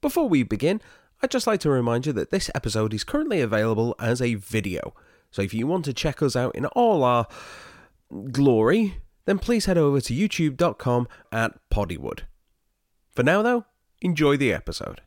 Before we begin, I'd just like to remind you that this episode is currently available as a video. So if you want to check us out in all our glory, then please head over to youtube.com/Poddywood. For now though, enjoy the episode.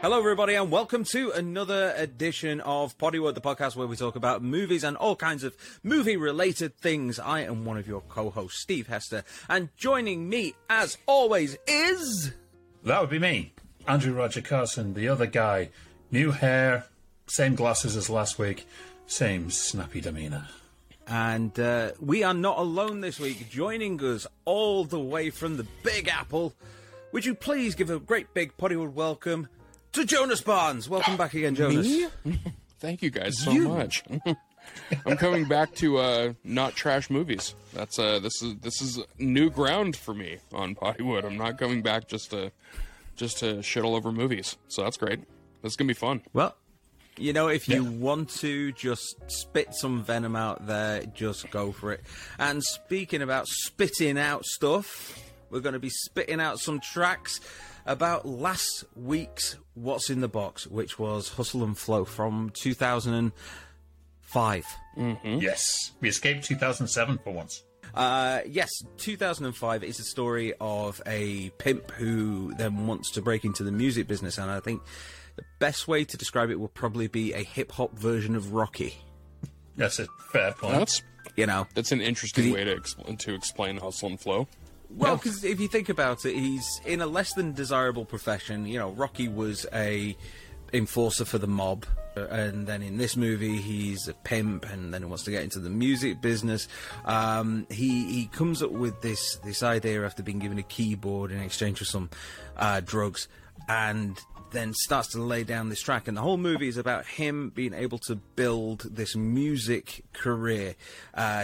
Hello everybody and welcome to another edition of Poddywood, the podcast where we talk about movies and all kinds of movie-related things. I am one of your co-hosts, Steve Hester, and joining me, as always, is... That would be me, Andrew Roger Carson, the other guy. New hair, same glasses as last week, same snappy demeanour. And we are not alone this week. Joining us all the way from the Big Apple, would you please give a great big Poddywood welcome... to Jonas Barnes. Welcome back again, Jonas. Me? Thank you guys so much. I'm coming back to not trash movies. That's this is new ground for me on Poddywood. I'm not coming back just to shit all over movies. So that's great. That's gonna be fun. Well, you know, if you want to just spit some venom out there, just go for it. And speaking about spitting out stuff, we're gonna be spitting out some tracks about last week's What's in the Box, which was Hustle and Flow from 2005. Mm-hmm. Yes, we escaped 2007 for once. Yes, 2005 is the story of a pimp who then wants to break into the music business, and I think the best way to describe it would probably be a hip-hop version of Rocky. That's a fair point. That's an interesting way to explain Hustle and Flow. Well, because if you think about it, he's in a less than desirable profession. You know, Rocky was a enforcer for the mob, and then in this movie, he's a pimp, and then he wants to get into the music business. He comes up with this idea after being given a keyboard in exchange for some drugs, and then starts to lay down this track. And the whole movie is about him being able to build this music career.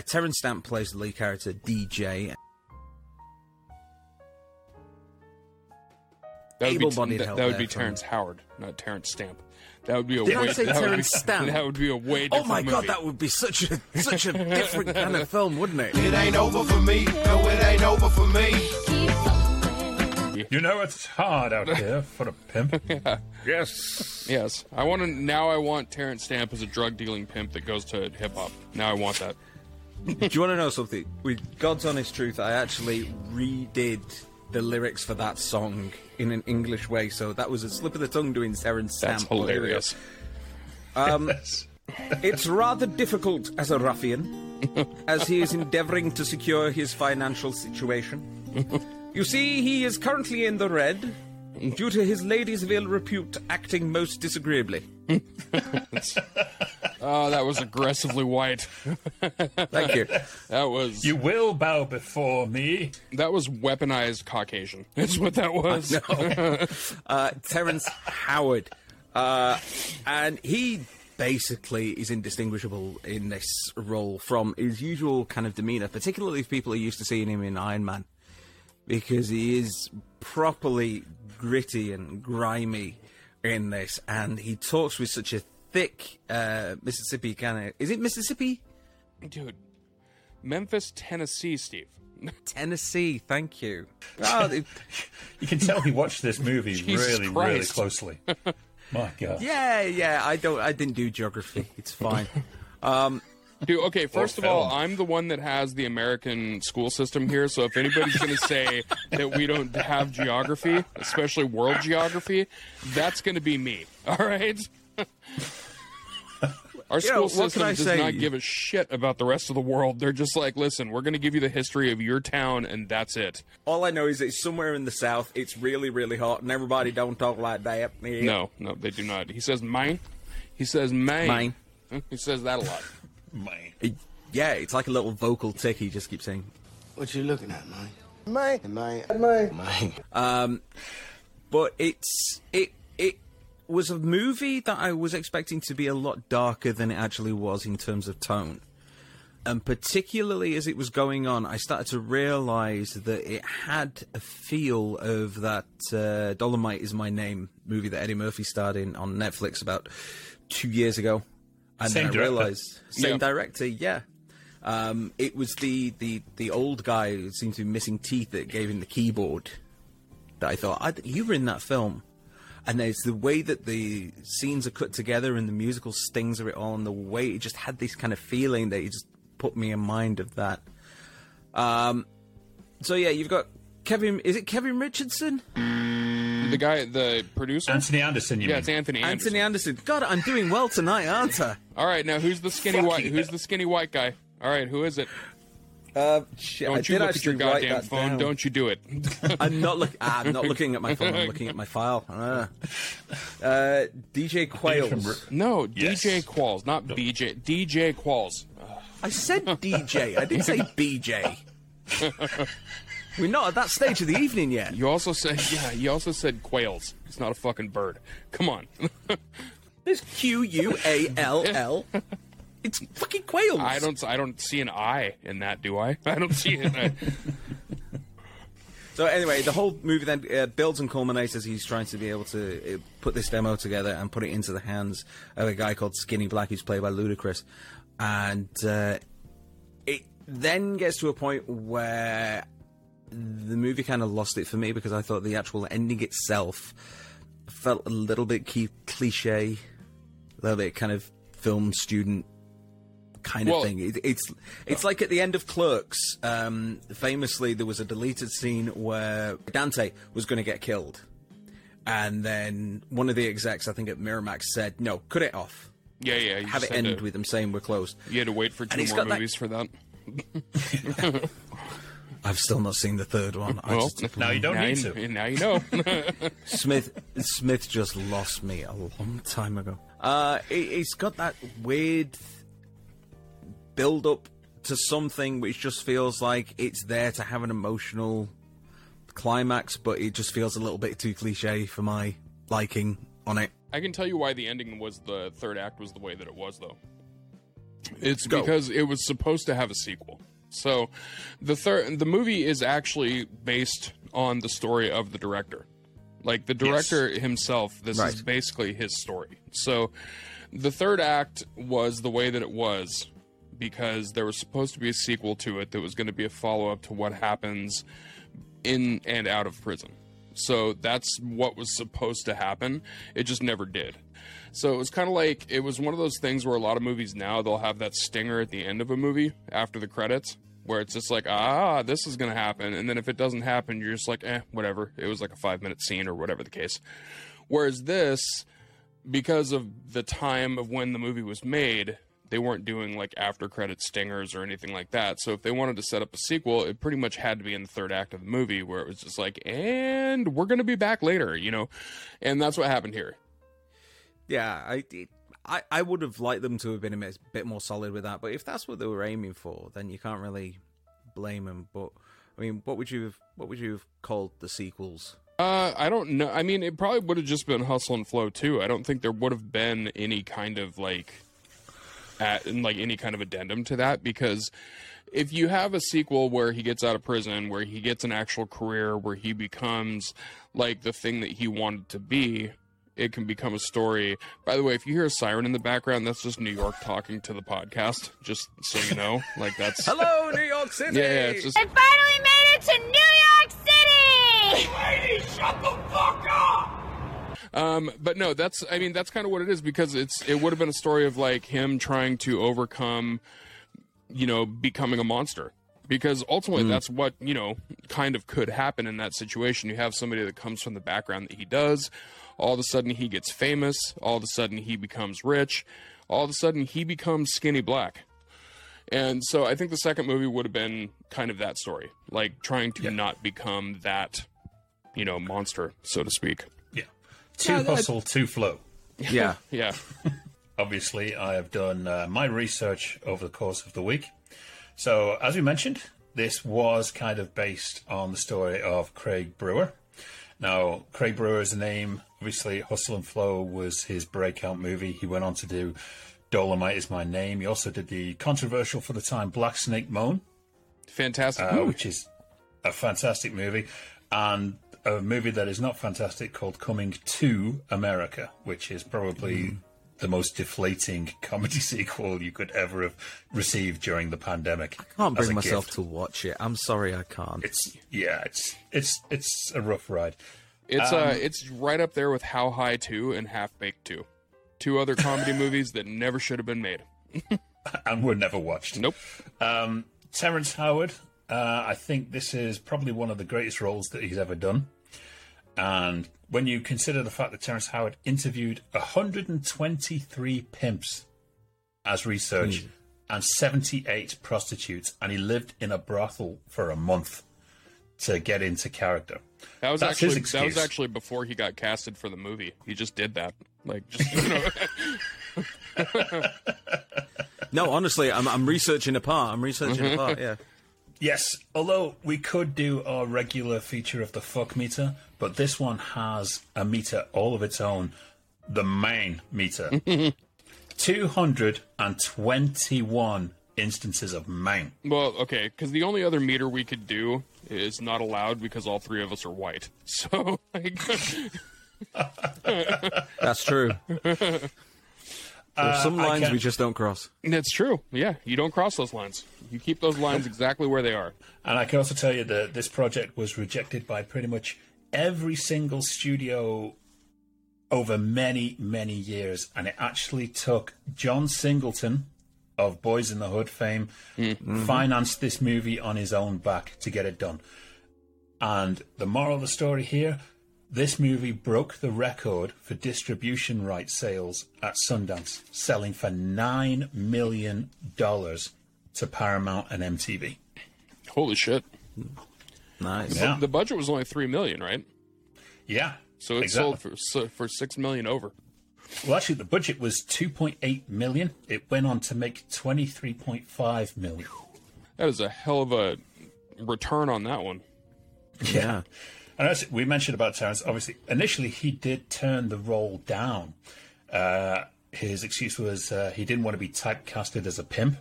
Terrence Stamp plays the lead character, DJ. That would be Terrence Howard, not Terrence Stamp. That would be a way different Stamp? That would be a way different movie. Oh my God, that would be such a different kind of film, wouldn't it? It ain't over for me. No, it ain't over for me. You know it's hard out here for a pimp. Yeah. Yes. I want Terrence Stamp as a drug dealing pimp that goes to hip hop. Now I want that. Do you want to know something? With God's honest truth, I actually redid the lyrics for that song in an English way, so that was a slip of the tongue doing Terrence Stamp. That's hilarious. Yes. It's rather difficult as a ruffian, as he is endeavouring to secure his financial situation. You see, he is currently in the red due to his ladies of ill repute acting most disagreeably. Oh, that was aggressively white. Thank you. That was... You will bow before me. That was weaponized Caucasian. That's what that was. Terrence Howard. And he basically is indistinguishable in this role from his usual kind of demeanour, particularly if people are used to seeing him in Iron Man, because he is properly gritty and grimy in this, and he talks with such a thick Mississippi kind of... Is it Mississippi? Dude, Memphis, Tennessee, Steve. Tennessee, thank you. You can tell he watched this movie really closely. My God. Yeah, I didn't do geography. It's fine. Dude, okay, first of all, I'm the one that has the American school system here, so if anybody's going to say that we don't have geography, especially world geography, that's going to be me, all right? Our school system does not give a shit about the rest of the world. They're just like, listen, we're going to give you the history of your town, and that's it. All I know is it's somewhere in the South, it's really, really hot, and everybody don't talk like that. Yeah. No, they do not. He says, mine. He says, mine. He says that a lot. Mate. Yeah, it's like a little vocal tick. He just keeps saying, "What you looking at, mate? Mate." But it was a movie that I was expecting to be a lot darker than it actually was in terms of tone. And particularly as it was going on, I started to realise that it had a feel of that Dolomite Is My Name movie that Eddie Murphy starred in on Netflix about 2 years ago. And same director. I realised, director, yeah. It was the old guy who seemed to be missing teeth that gave him the keyboard that I thought, you were in that film. And it's the way that the scenes are cut together and the musical stings of it all and the way it just had this kind of feeling that it just put me in mind of that. So, yeah, you've got Kevin... Is it Kevin Richardson? The guy, the producer? Anthony Anderson, you mean? Yeah, it's Anthony Anderson. Anthony Anderson. God, I'm doing well tonight, aren't I? All right, now, who's the skinny white guy? All right, who is it? Don't you look at your goddamn phone. Don't you do it. I'm not looking at my phone. I'm looking at my file. DJ Qualls. No, yes. DJ Qualls, not BJ. DJ Qualls. I said DJ. I didn't say BJ. We're not at that stage of the evening yet. You also said quails. It's not a fucking bird. Come on. There's Q-U-A-L-L. It's fucking quails. I don't see an I in that, do I? I don't see it. So anyway, the whole movie then builds and culminates as he's trying to be able to put this demo together and put it into the hands of a guy called Skinny Black, who's played by Ludacris. And it then gets to a point where the movie kind of lost it for me, because I thought the actual ending itself felt a little bit cliche, a little bit kind of film student kind of thing. It's like at the end of Clerks, famously there was a deleted scene where Dante was going to get killed. And then one of the execs, I think at Miramax, said, no, cut it off. Yeah. Have it end with them saying we're closed. You had to wait for 2 more movies for that. I've still not seen the third one. Well, now you don't need to. Now you know. Smith just lost me a long time ago. It's got that weird build-up to something which just feels like it's there to have an emotional climax, but it just feels a little bit too cliche for my liking on it. I can tell you why the ending was the third act was the way that it was, though. It's because it was supposed to have a sequel. So the movie is actually based on the story of the director. Like, the director himself, this is basically his story. So the third act was the way that it was because there was supposed to be a sequel to it that was going to be a follow-up to what happens in and out of prison. So that's what was supposed to happen. It just never did. So it was kind of like, it was one of those things where a lot of movies now, they'll have that stinger at the end of a movie after the credits where it's just like, this is going to happen. And then if it doesn't happen, you're just like, whatever. It was like a 5-minute scene or whatever the case. Whereas this, because of the time of when the movie was made, they weren't doing like after credit stingers or anything like that. So if they wanted to set up a sequel, it pretty much had to be in the third act of the movie where it was just like, and we're going to be back later, you know? And that's what happened here. Yeah, I would have liked them to have been a bit more solid with that. But if that's what they were aiming for, then you can't really blame them. But I mean, what would you have called the sequels? I don't know. I mean, it probably would have just been Hustle and Flow too. I don't think there would have been any kind of any kind of addendum to that, because if you have a sequel where he gets out of prison, where he gets an actual career, where he becomes like the thing that he wanted to be, it can become a story. By the way, if you hear a siren in the background, that's just New York talking to the podcast, just so you know. Like, that's hello, New York City. Yeah, it's just... I finally made it to New York City. Lady, shut the fuck up. But no, that's kind of what it is, because it would have been a story of like him trying to overcome, you know, becoming a monster, because ultimately that's what, you know, kind of could happen in that situation. You have somebody that comes from the background that he does. All of a sudden he gets famous. All of a sudden he becomes rich. All of a sudden he becomes Skinny Black. And so I think the second movie would have been kind of that story, like trying to not become that, you know, monster, so to speak. Two Hustle, Two Flow. Yeah. Obviously, I have done my research over the course of the week. So, as we mentioned, this was kind of based on the story of Craig Brewer. Now, Craig Brewer is a name. Obviously, Hustle and Flow was his breakout movie. He went on to do Dolomite Is My Name. He also did the controversial for the time Black Snake Moan. Fantastic movie. Which is a fantastic movie. And a movie that is not fantastic called Coming to America, which is probably the most deflating comedy sequel you could ever have received during the pandemic. I can't bring myself to watch it. I'm sorry, I can't. It's a rough ride. It's right up there with How High 2 and Half Baked 2. Two other comedy movies that never should have been made. And were never watched. Nope. Terrence Howard, I think this is probably one of the greatest roles that he's ever done. And when you consider the fact that Terrence Howard interviewed 123 pimps as research and 78 prostitutes, and he lived in a brothel for a month to get into character. That was actually before he got casted for the movie. He just did that. No, honestly, I'm researching a part. Yeah. Yes, although we could do our regular feature of the fuck meter, but this one has a meter all of its own, the main meter. 221 instances of main. Well, okay, because the only other meter we could do is not allowed because all three of us are white. So, That's true. There's some lines we just don't cross. That's true. Yeah, you don't cross those lines. You keep those lines exactly where they are. And I can also tell you that this project was rejected by pretty much every single studio over many, many years. And it actually took John Singleton of Boys in the Hood fame, financed this movie on his own back to get it done. And the moral of the story here... This movie broke the record for distribution rights sales at Sundance, selling for $9 million to Paramount and MTV. Holy shit. Nice. Yeah. The budget was only $3 million, right? Yeah. So it sold for $6 million over. Well, actually, the budget was $2.8 million. It went on to make $23.5 million. That is a hell of a return on that one. Yeah. And as we mentioned about Terrence, obviously, initially he did turn the role down. His excuse was he didn't want to be typecasted as a pimp.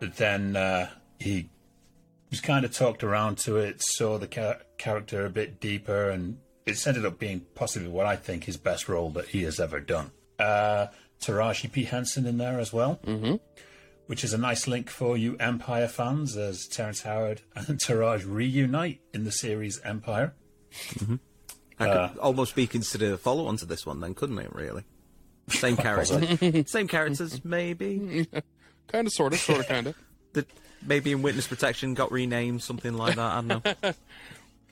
But then he was kind of talked around to it, saw the character a bit deeper, and it's ended up being possibly what I think his best role that he has ever done. Taraji P. Henson in there as well, which is a nice link for you Empire fans, as Terrence Howard and Taraj reunite in the series Empire. That could almost be considered a follow-on to this one, then, couldn't it, really? Same character. Same characters, maybe. Kind of, sort of, kind of. Maybe in Witness Protection got renamed, something like that, I don't know.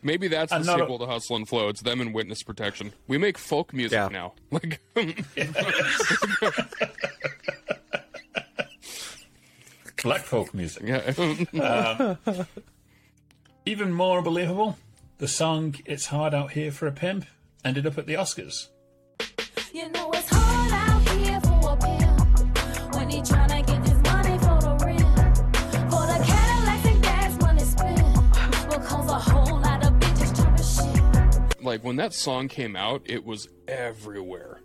Maybe that's the sequel to Hustle and Flow. It's them in Witness Protection. We make folk music now. Like... Black folk music. Yeah. Even more unbelievable, the song It's Hard Out Here for a Pimp ended up at the Oscars. You know it's hard out here for a pimp when he tryna get this money for the rent. For the Cadillacs and gas money spent will cause a whole lot of bitches jumping shit. Like, when that song came out, it was everywhere.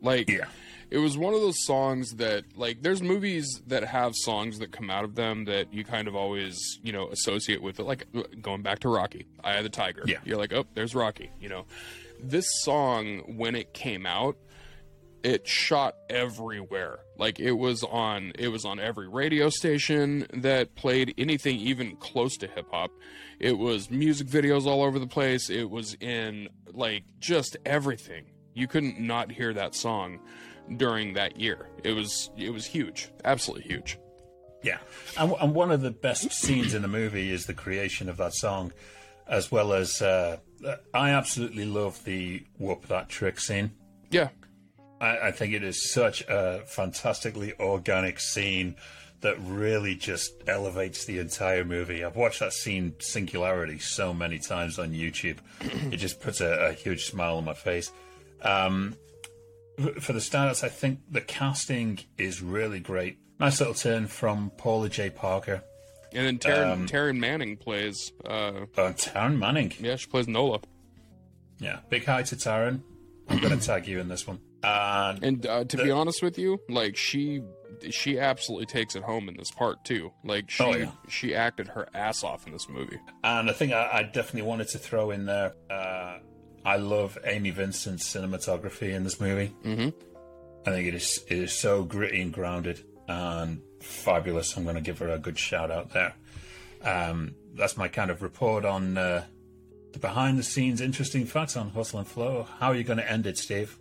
Like... Yeah. It was one of those songs that, like, there's movies that have songs that come out of them that you kind of always, you know, associate with it. Like, going back to Rocky, Eye of the Tiger. Yeah. You're like, oh, there's Rocky, you know. This song, when it came out, it shot everywhere. Like, it was on every radio station that played anything even close to hip-hop. It was music videos all over the place. It was in, like, just everything. You couldn't not hear that song during that year. It was huge, absolutely huge. Yeah, and one of the best scenes in the movie is the creation of that song, as well as I absolutely love the Whoop That Trick scene. Yeah, I think it is such a fantastically organic scene that really just elevates the entire movie. I've watched that scene Singularity so many times on YouTube. It just puts a huge smile on my face. For the starters, I think the casting is really great. Nice little turn from Paula J. Parker. And then Taryn Manning plays... Taryn Manning. Yeah, she plays Nola. Yeah, big hi to Taryn. I'm going to tag you in this one. And to be honest with you, like she absolutely takes it home in this part too. Like she acted her ass off in this movie. And I think I definitely wanted to throw in there. I love Amy Vincent's cinematography in this movie. Mm-hmm. I think it is so gritty and grounded and fabulous. I'm going to give her a good shout out there. That's my kind of report on the behind the scenes interesting facts on Hustle and Flow. How are you going to end it, Steve?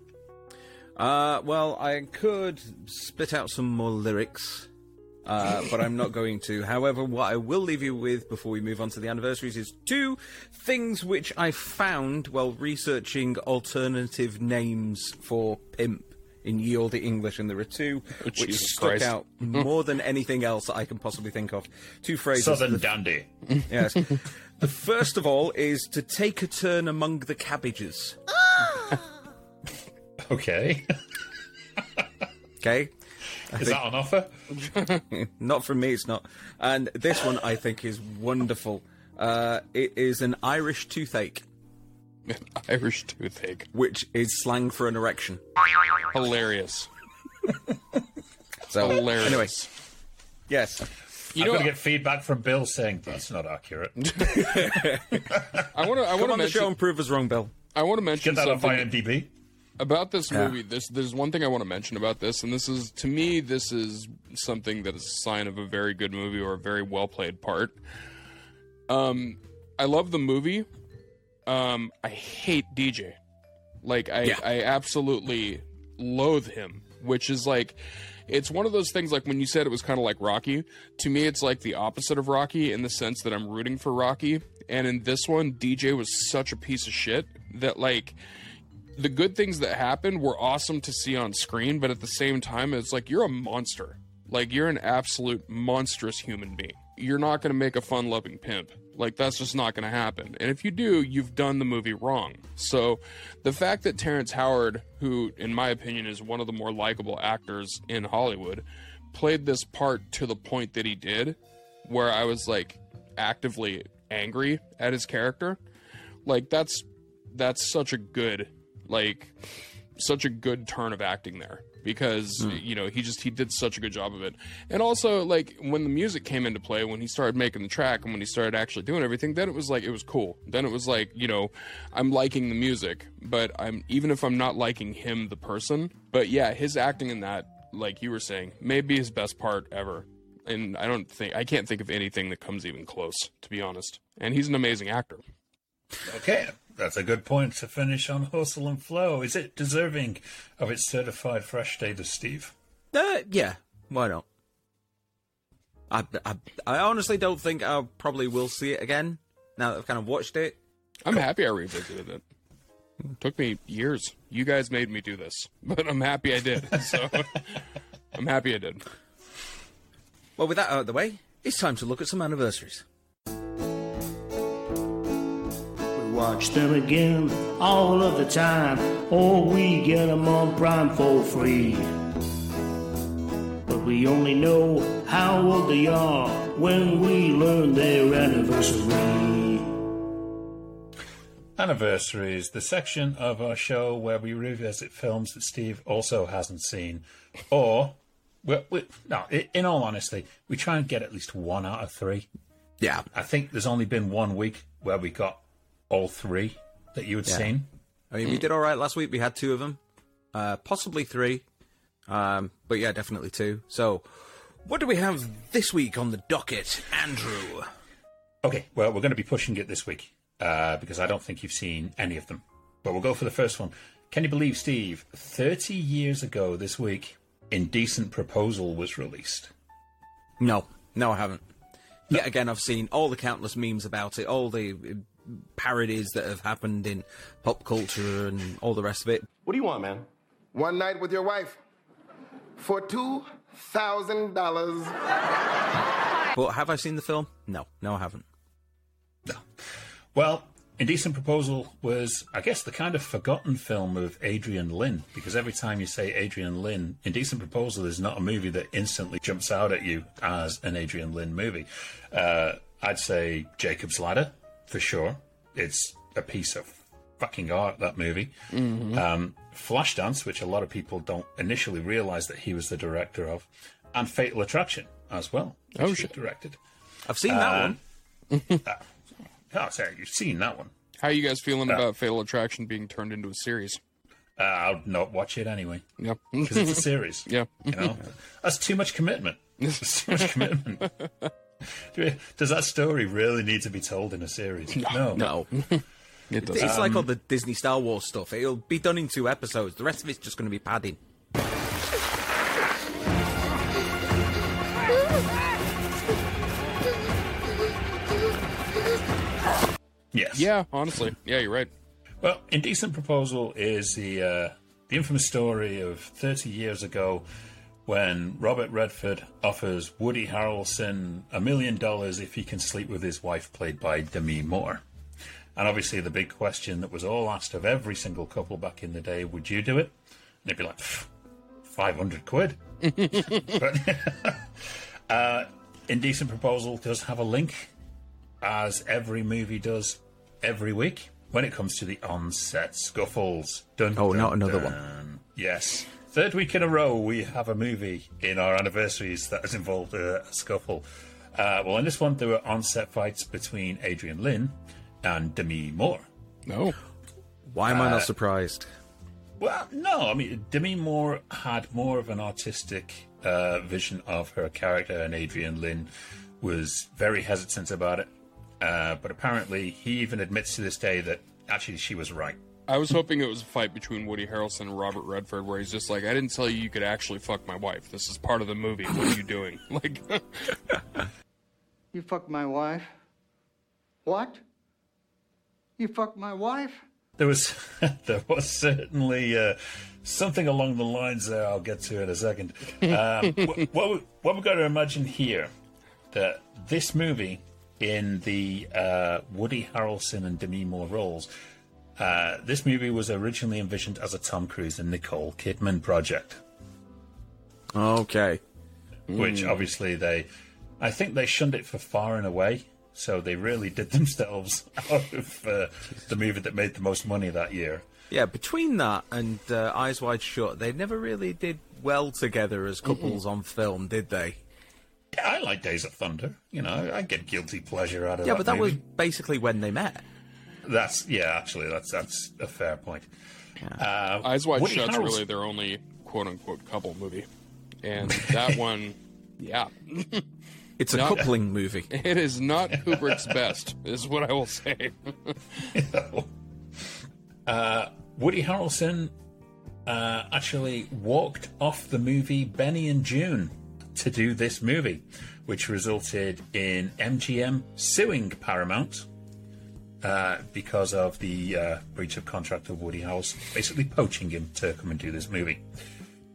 Well, I could spit out some more lyrics, but I'm not going to. However, what I will leave you with before we move on to the anniversaries is two things which I found while researching alternative names for pimp in ye olde English, and there are two which stuck out more than anything else that I can possibly think of. Two phrases. Southern dandy. Yes. The first of all is to take a turn among the cabbages. Okay. Okay. Is that on offer? Not from me, it's not. And this one I think is wonderful. It is an Irish toothache. An Irish toothache. Which is slang for an erection. Hilarious. So, hilarious. Anyway. Yes. I'm going to get feedback from Bill saying, that's not accurate. I want to mention the show and prove us wrong, Bill. I want to mention something. Get that on IMDb. About this movie, there's one thing I want to mention about this, and this is, to me, this is something that is a sign of a very good movie or a very well-played part. I love the movie. I hate DJ. Like, I absolutely loathe him, which is like... It's one of those things, like when you said it was kind of like Rocky, to me it's like the opposite of Rocky in the sense that I'm rooting for Rocky, and in this one, DJ was such a piece of shit that, like... The good things that happened were awesome to see on screen, but at the same time, it's like, you're a monster. Like, you're an absolute monstrous human being. You're not going to make a fun-loving pimp. Like, that's just not going to happen. And if you do, you've done the movie wrong. So the fact that Terrence Howard, who, in my opinion, is one of the more likable actors in Hollywood, played this part to the point that he did, where I was, like, actively angry at his character, like, that's such a good... Like, such a good turn of acting there because, you know, he did such a good job of it. And also, like, when the music came into play, when he started making the track and when he started actually doing everything, then it was like, it was cool. Then it was like, you know, I'm liking the music, but even if I'm not liking him, the person. But yeah, his acting in that, like you were saying, may be his best part ever. And I can't think of anything that comes even close, to be honest. And he's an amazing actor. Okay. That's a good point to finish on Hustle and Flow. Is it deserving of its certified fresh status, Steve? Yeah. Why not? I honestly don't think I probably will see it again, now that I've kind of watched it. I'm happy I revisited it. It took me years. You guys made me do this. But I'm happy I did. So I'm happy I did. Well, with that out of the way, it's time to look at some anniversaries. Watch them again all of the time, or we get them on Prime for free. But we only know how old they are when we learn their anniversary. Anniversary is the section of our show where we revisit films that Steve also hasn't seen. Or, in all honesty, we try and get at least one out of three. Yeah. I think there's only been 1 week where we got all three that you had seen. I mean, we did all right last week. We had two of them, possibly three, but yeah, definitely two. So, what do we have this week on the docket, Andrew? Okay, well, we're going to be pushing it this week because I don't think you've seen any of them. But we'll go for the first one. Can you believe, Steve, 30 years ago this week, Indecent Proposal was released? No, I haven't. No. Yet again, I've seen all the countless memes about it, all the parodies that have happened in pop culture and all the rest of it. What do you want, man? One night with your wife for $2,000. But have I seen the film? No, I haven't. No. Well, Indecent Proposal was, I guess, the kind of forgotten film of Adrian Lyne, because every time you say Adrian Lyne, Indecent Proposal is not a movie that instantly jumps out at you as an Adrian Lyne movie. I'd say Jacob's Ladder, for sure. It's a piece of fucking guy at that movie. Mm-hmm. Flashdance, which a lot of people don't initially realize that he was the director of, and Fatal Attraction as well, which he directed. I've seen that one. Oh, sorry, you've seen that one. How are you guys feeling about Fatal Attraction being turned into a series? I'll not watch it anyway. Yep. Because it's a series. Yeah. You know? That's too much commitment. That's too much commitment. Does that story really need to be told in a series? No. It doesn't. It's like all the Disney Star Wars stuff. It'll be done in 2 episodes. The rest of it's just going to be padding. Yes. Yeah, honestly. Yeah, you're right. Well, Indecent Proposal is the infamous story of 30 years ago when Robert Redford offers Woody Harrelson $1 million if he can sleep with his wife, played by Demi Moore. And obviously the big question that was all asked of every single couple back in the day, would you do it? And they'd be like, 500 quid. But Indecent Proposal does have a link, as every movie does every week, when it comes to the on-set scuffles. Not another one. Yes. Third week in a row, we have a movie in our anniversaries that has involved a scuffle. Well, in this one, there were on-set fights between Adrian Lyne and Demi Moore. No. Why am I not surprised? Well, no. I mean, Demi Moore had more of an artistic vision of her character, and Adrian Lyne was very hesitant about it. But apparently, he even admits to this day that actually she was right. I was hoping it was a fight between Woody Harrelson and Robert Redford, where he's just like, I didn't tell you you could actually fuck my wife. This is part of the movie. What are you doing? Like, you fucked my wife? What? You fucked my wife? There was certainly something along the lines there. I'll get to in a second. What we've got to imagine here, that this movie, in the Woody Harrelson and Demi Moore roles, this movie was originally envisioned as a Tom Cruise and Nicole Kidman project. Okay. Which obviously I think they shunned it for far and away, so they really did themselves out of the movie that made the most money that year. Yeah, between that and Eyes Wide Shut, they never really did well together as couples on film, did they? I like Days of Thunder. You know, I get guilty pleasure out of that. Yeah, but that was basically when they met. That's a fair point. Yeah. Eyes Wide Shut's really their only quote-unquote couple movie. And that one, yeah. It's a coupling movie. It is not Kubrick's best, is what I will say. Woody Harrelson actually walked off the movie Benny and June to do this movie, which resulted in MGM suing Paramount because of the breach of contract of Woody Harrelson, basically poaching him to come and do this movie.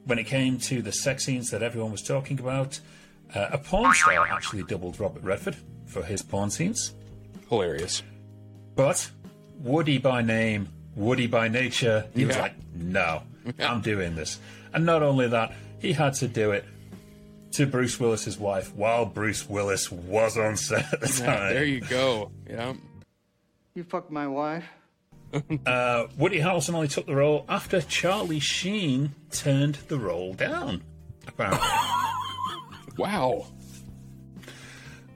When it came to the sex scenes that everyone was talking about, a porn star actually doubled Robert Redford for his porn scenes. Hilarious. But Woody by name, Woody by nature, he was like, no, I'm doing this. And not only that, he had to do it to Bruce Willis's wife while Bruce Willis was on set at the time. There you go. Yeah. You fucked my wife. Woody Harrelson only took the role after Charlie Sheen turned the role down, apparently. Wow.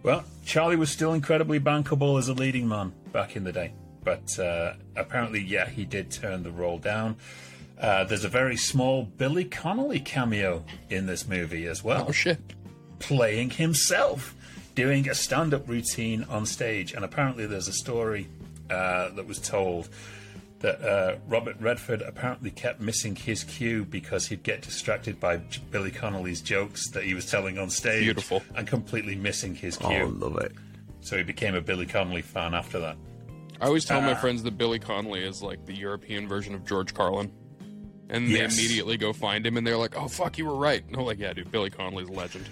Well, Charlie was still incredibly bankable as a leading man back in the day. But apparently, he did turn the role down. There's a very small Billy Connolly cameo in this movie as well. Oh, shit. Playing himself, doing a stand-up routine on stage. And apparently there's a story that was told that Robert Redford apparently kept missing his cue because he'd get distracted by Billy Connolly's jokes that he was telling on stage. Beautiful. And completely missing his cue. Oh, love it. So he became a Billy Connolly fan after that. I always tell my friends that Billy Connolly is like the European version of George Carlin. And they immediately go find him, and they're like, oh, fuck, you were right. And I'm like, yeah, dude, Billy Connolly's a legend.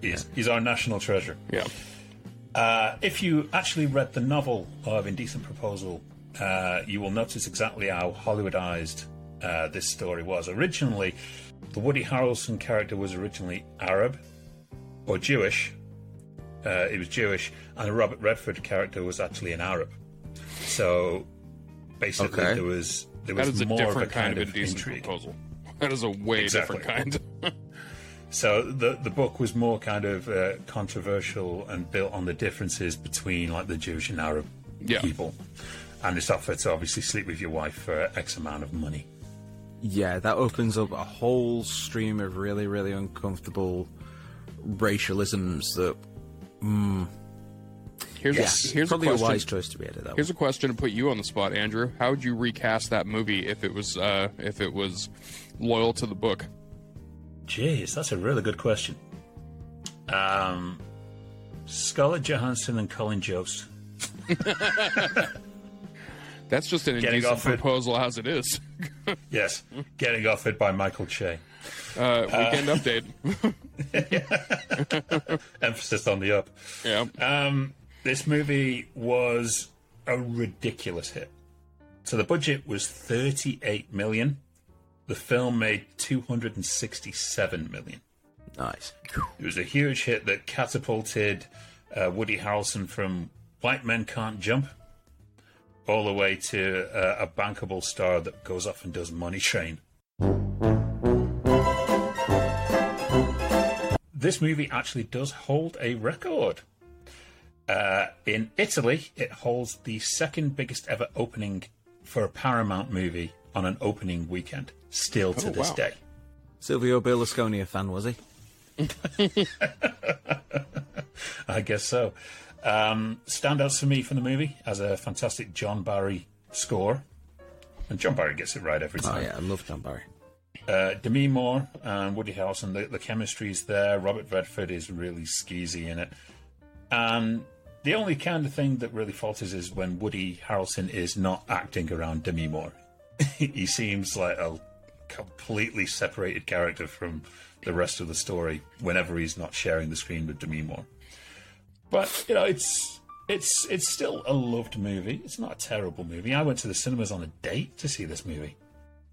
He's our national treasure. Yeah. If you actually read the novel of Indecent Proposal, you will notice exactly how Hollywoodized this story was. Originally, the Woody Harrelson character was originally Arab or Jewish. It was Jewish, and the Robert Redford character was actually an Arab. So Basically, okay. there was more of a kind of indecent intrigue. Proposal. That is a way different kind. So the book was more kind of controversial and built on the differences between like the Jewish and Arab people, and this offer to obviously sleep with your wife for X amount of money. Yeah, that opens up a whole stream of really, really uncomfortable racialisms that. Here's probably a wise choice to be added. Here's a question to put you on the spot, Andrew. How would you recast that movie if it was loyal to the book? Jeez, that's a really good question. Scarlett Johansson and Colin Jost. That's just an indecent proposal as it is. Yes, getting offered by Michael Che. Weekend Update. Emphasis on the up. Yeah. This movie was a ridiculous hit. So the budget was $38 million. The film made $267 million. Nice. It was a huge hit that catapulted Woody Harrelson from White Men Can't Jump all the way to a bankable star that goes off and does Money Train. This movie actually does hold a record. In Italy, it holds the second biggest ever opening for a Paramount movie on an opening weekend, still to this day. Silvio Berlusconi a fan, was he? I guess so. Standouts for me from the movie as a fantastic John Barry score. And John Barry gets it right every time. Oh, yeah, I love John Barry. Demi Moore and Woody Harrelson, the chemistry's there. Robert Redford is really skeezy in it. And the only kind of thing that really falters is when Woody Harrelson is not acting around Demi Moore. He seems like a completely separated character from the rest of the story whenever he's not sharing the screen with Demi Moore. But, you know, it's still a loved movie. It's not a terrible movie. I went to the cinemas on a date to see this movie.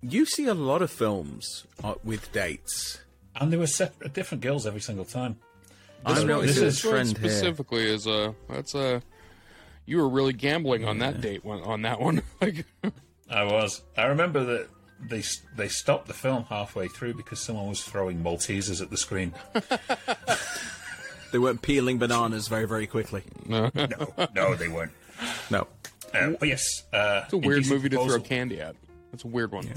You see a lot of films with dates. And there were different girls every single time. I know this trend specifically here. You were really gambling on that date on that one. I was. I remember that they stopped the film halfway through because someone was throwing Maltesers at the screen. They weren't peeling bananas very, very quickly. No, they weren't. No. But yes. It's a weird movie to throw candy at. That's a weird one.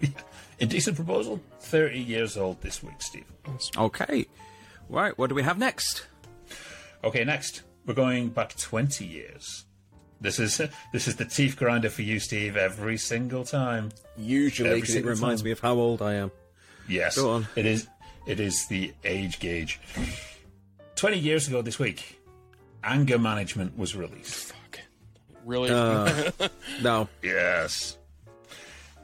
Yeah. Indecent Proposal, 30 years old this week, Steve. Okay. Right, what do we have next? Okay, next, we're going back 20 years. This is the teeth grinder for you, Steve, every single time. Usually, because it reminds me of how old I am. Yes. Go on. It is the age gauge. 20 years ago this week, Anger Management was released. Fuck. Really? No. Yes.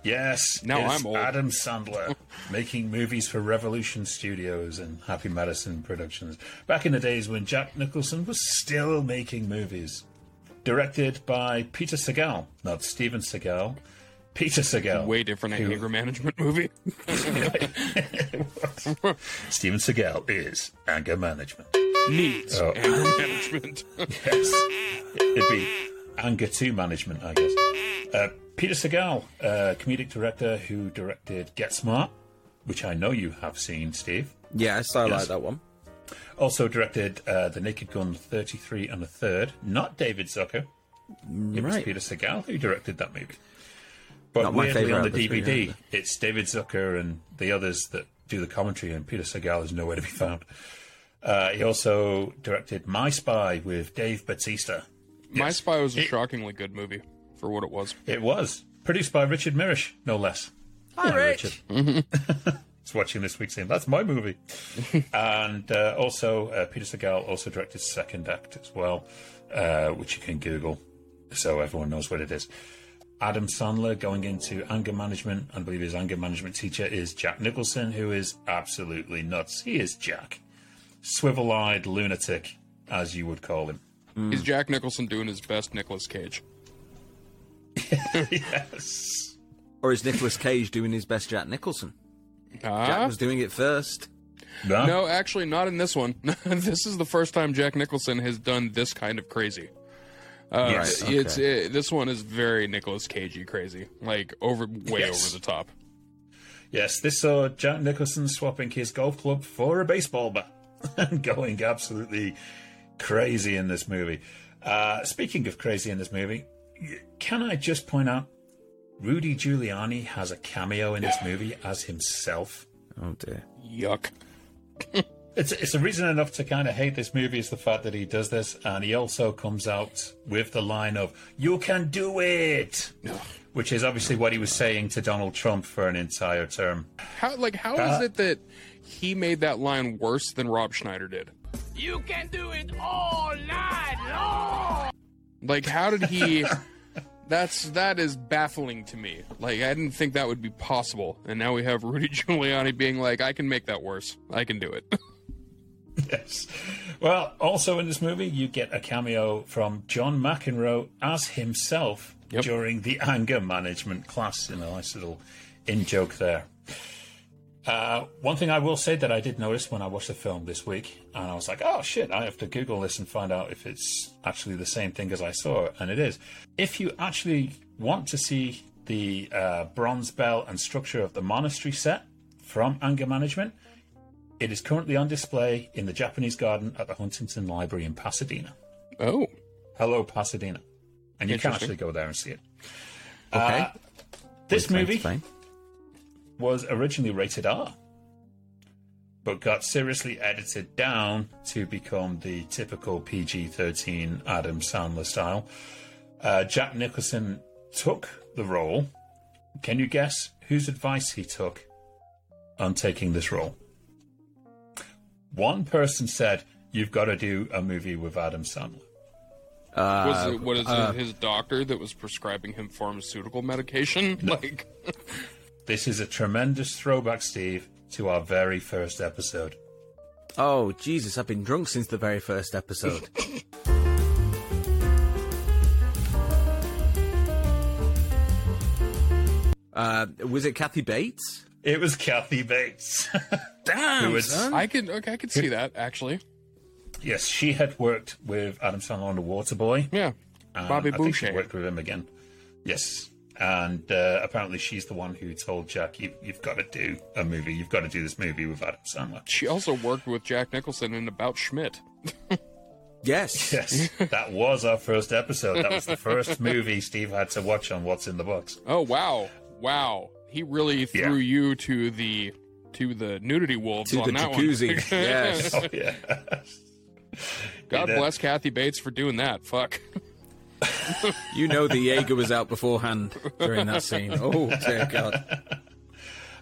Yes, now I'm old. Adam Sandler making movies for Revolution Studios and Happy Madison Productions. Back in the days when Jack Nicholson was still making movies. Directed by Peter Segal, not Steven Segal. Peter Segal. Way different than Anger Management movie. Steven Segal is Anger Management. Needs Anger Management. Yes. It'd be Anger 2 Management, I guess. Peter Segal, comedic director who directed Get Smart, which I know you have seen, Steve. Yes, I like that one. Also directed The Naked Gun 33 and a Third. Not David Zucker. It was Peter Segal who directed that movie. But not weirdly on the DVD, it's David Zucker and the others that do the commentary, and Peter Segal is nowhere to be found. He also directed My Spy with Dave Bautista. Yes. My Spy was a shockingly good movie. For what it was. It was. Produced by Richard Mirisch, no less. Hi, Richard. He's watching this week saying, that's my movie. And also, Peter Segal also directed Second Act as well, which you can Google, so everyone knows what it is. Adam Sandler going into Anger Management. I believe his Anger Management teacher is Jack Nicholson, who is absolutely nuts. He is Jack. Swivel-eyed lunatic, as you would call him. Mm. Is Jack Nicholson doing his best Nicolas Cage? Yes. Or is Nicolas Cage doing his best Jack Nicholson? Jack was doing it first. No, actually, not in this one. This is the first time Jack Nicholson has done this kind of crazy. Yes. Okay. This one is very Nicolas Cagey crazy, like over the top. Yes, this saw Jack Nicholson swapping his golf club for a baseball bat and going absolutely crazy in this movie. Speaking of crazy in this movie, can I just point out Rudy Giuliani has a cameo in this movie as himself? Oh dear. Yuck. It's a reason enough to kind of hate this movie is the fact that he does this, and he also comes out with the line of, "You can do it!" Which is obviously what he was saying to Donald Trump for an entire term. How is it that he made that line worse than Rob Schneider did? You can do it all night long! Like, how did he... That is baffling to me. Like, I didn't think that would be possible. And now we have Rudy Giuliani being like, I can make that worse. I can do it. Yes. Well, also in this movie, you get a cameo from John McEnroe as himself during the anger management class. In a nice little in-joke there. One thing I will say that I did notice when I watched the film this week, and I was like, oh shit, I have to Google this and find out if it's actually the same thing as I saw, and it is. If you actually want to see the bronze bell and structure of the monastery set from Anger Management, it is currently on display in the Japanese garden at the Huntington Library in Pasadena. Oh. Hello, Pasadena. And you can actually go there and see it. Okay. This movie... was originally rated R, but got seriously edited down to become the typical PG-13 Adam Sandler style. Jack Nicholson took the role. Can you guess whose advice he took on taking this role? One person said, "You've got to do a movie with Adam Sandler." Was it his doctor that was prescribing him pharmaceutical medication? No. Like. This is a tremendous throwback, Steve, to our very first episode. Oh, Jesus, I've been drunk since the very first episode. Was it Kathy Bates? It was Kathy Bates. Damn, son. I could see that, actually. Yes, she had worked with Adam Sandler on The Waterboy. Yeah, Bobby Boucher. I think she worked with him again. Yes. And apparently she's the one who told Jack, you've got to do a movie. You've got to do this movie with Adam Sandler. She also worked with Jack Nicholson in About Schmidt. Yes. That was our first episode. That was the first movie Steve had to watch on What's in the Box. Oh, wow. He really threw you to the nudity wolves on that jacuzzi. One. Yes. Oh, yeah. God bless Kathy Bates for doing that. Fuck. You know the Jaeger was out beforehand during that scene. Oh, dear God.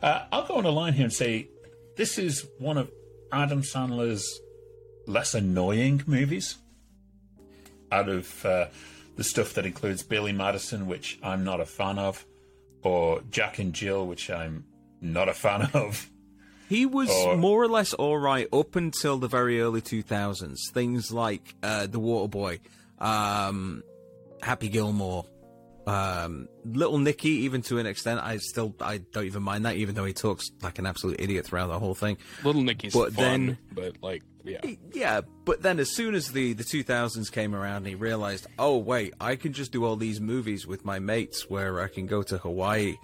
I'll go on a line here and say this is one of Adam Sandler's less annoying movies out of the stuff that includes Billy Madison, which I'm not a fan of, or Jack and Jill, which I'm not a fan of. He was more or less all right up until the very early 2000s. Things like The Waterboy, Happy Gilmore, Little Nicky, even to an extent. I don't even mind that, even though he talks like an absolute idiot throughout the whole thing. Little Nicky's but then as soon as the 2000s came around, he realized, oh wait, I can just do all these movies with my mates where I can go to Hawaii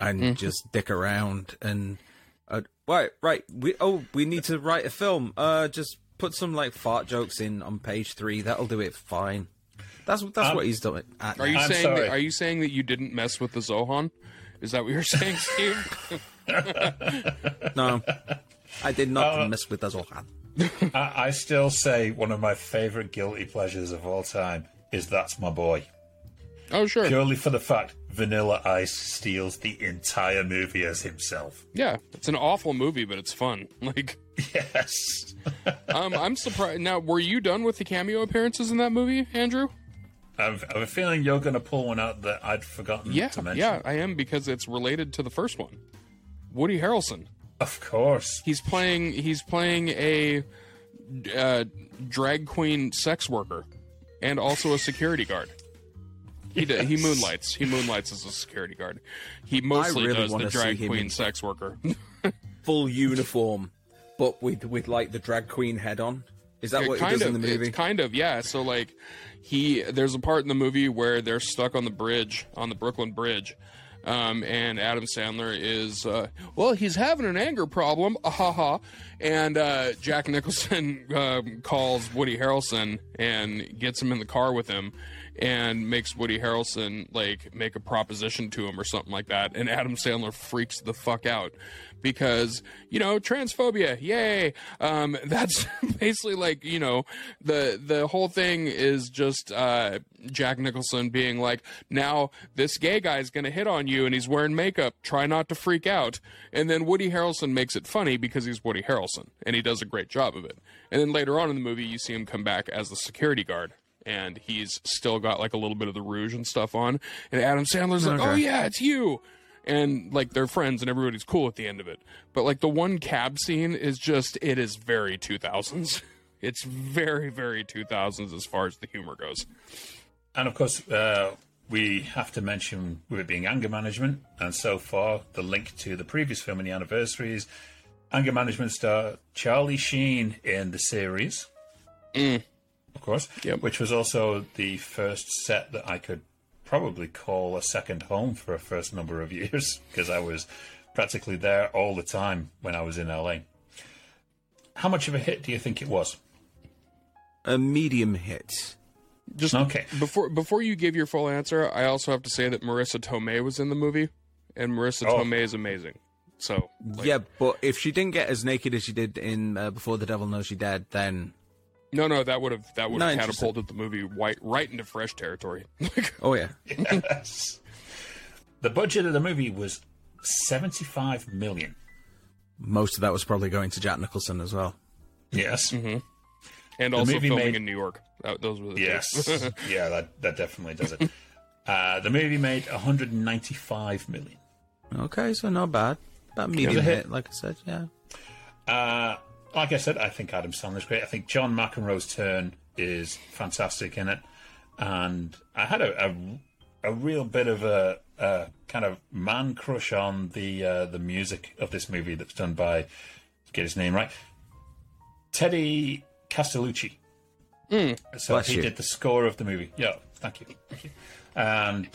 and just dick around and we need to write a film. Just put some like fart jokes in on page 3. That'll do it fine. That's what he's doing. Are you saying that you didn't mess with the Zohan? Is that what you're saying, Steve? No, I did not mess with the Zohan. I still say one of my favorite guilty pleasures of all time is That's My Boy. Oh, sure. Purely for the fact Vanilla Ice steals the entire movie as himself. Yeah, it's an awful movie, but it's fun. Like, yes. I'm surprised. Now, were you done with the cameo appearances in that movie, Andrew? I have a feeling you're going to pull one out that I'd forgotten to mention. Yeah, I am, because it's related to the first one. Woody Harrelson. Of course. He's playing a drag queen sex worker and also a security guard. He moonlights. He moonlights as a security guard. He mostly does the drag queen sex worker. Full uniform, but with like the drag queen head on. Is that what he does in the movie? Kind of, yeah. So, like, there's a part in the movie where they're stuck on the bridge, on the Brooklyn Bridge, and Adam Sandler is, he's having an anger problem, and Jack Nicholson calls Woody Harrelson and gets him in the car with him and makes Woody Harrelson, like, make a proposition to him or something like that, and Adam Sandler freaks the fuck out because, you know, transphobia, yay! That's basically, like, you know, the whole thing is just Jack Nicholson being like, now this gay guy's gonna hit on you and he's wearing makeup, try not to freak out. And then Woody Harrelson makes it funny because he's Woody Harrelson, and he does a great job of it. And then later on in the movie, you see him come back as the security guard, and he's still got, like, a little bit of the rouge and stuff on. And Adam Sandler's like, oh, yeah, it's you. And, like, they're friends, and everybody's cool at the end of it. But, like, the one cab scene is just, it is very 2000s. It's very, very 2000s as far as the humor goes. And, of course, we have to mention, with it being Anger Management, and so far, the link to the previous film and the anniversaries, Anger Management star Charlie Sheen in the series. Of course, yep. Which was also the first set that I could probably call a second home for a first number of years, because I was practically there all the time when I was in LA. How much of a hit do you think it was? A medium hit. Just okay. Before you give your full answer, I also have to say that Marissa Tomei was in the movie, and Marissa Tomei is amazing. So yeah, but if she didn't get as naked as she did in Before the Devil Knows You Dead, then. No, that would have catapulted the movie right into fresh territory. Oh, yeah. Yes. The budget of the movie was $75 million. Most of that was probably going to Jack Nicholson as well. Yes. Mm-hmm. And the also filming in New York. Those were the yes. Yeah, that definitely does it. The movie made $195 million. Okay, so not bad. That medium hit, like I said, yeah. Like I said, I think Adam Sandler's great. I think John McEnroe's turn is fantastic in it. And I had a real bit of a kind of man crush on the music of this movie that's done by, get his name right, Teddy Castellucci. So bless he you. Did the score of the movie. Yeah, thank you. And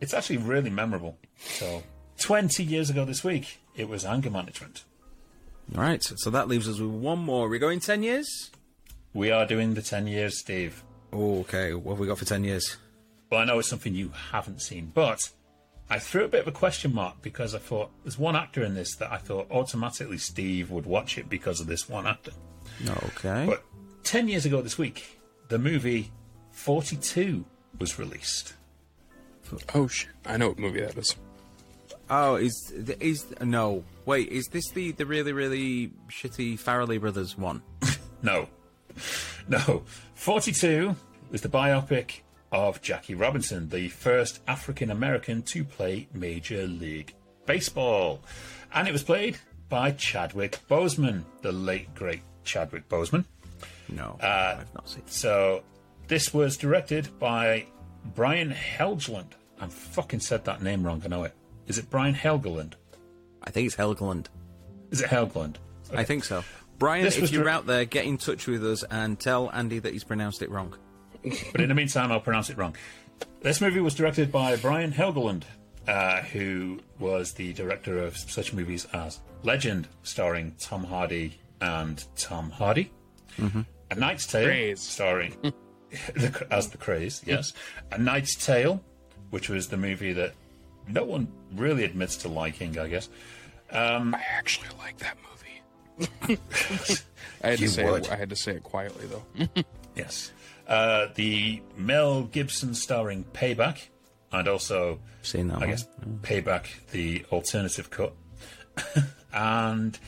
it's actually really memorable. So 20 years ago this week, it was Anger Management. All right, so that leaves us with one more. Are we going 10 years? We are doing the 10 years, Steve. Oh, okay. What have we got for 10 years? Well, I know it's something you haven't seen, but I threw a bit of a question mark because I thought there's one actor in this that I thought automatically Steve would watch it because of this one actor. Okay. But 10 years ago this week, the movie 42 was released. Oh, shit. I know what movie that is. Oh, is this the really, really shitty Farrelly Brothers one? No. 42 is the biopic of Jackie Robinson, the first African-American to play Major League Baseball. And it was played by Chadwick Boseman, the late, great Chadwick Boseman. No, I've not seen it. So this was directed by Brian Helgeland. I fucking said that name wrong, I know it. Is it Brian Helgeland? I think it's Helgeland. Is it Helgeland? Okay. I think so. Brian, if you're out there, get in touch with us and tell Andy that he's pronounced it wrong. But in the meantime, I'll pronounce it wrong. This movie was directed by Brian Helgeland, who was the director of such movies as Legend, starring Tom Hardy and Tom Hardy. Mm-hmm. A Knight's Tale, starring as the Craze, yes. A Knight's Tale, which was the movie that no one really admits to liking, I guess. I actually like that movie. I had to say it quietly, though. Yes. The Mel Gibson starring Payback, and also, seen that I guess, Payback, the alternative cut. And,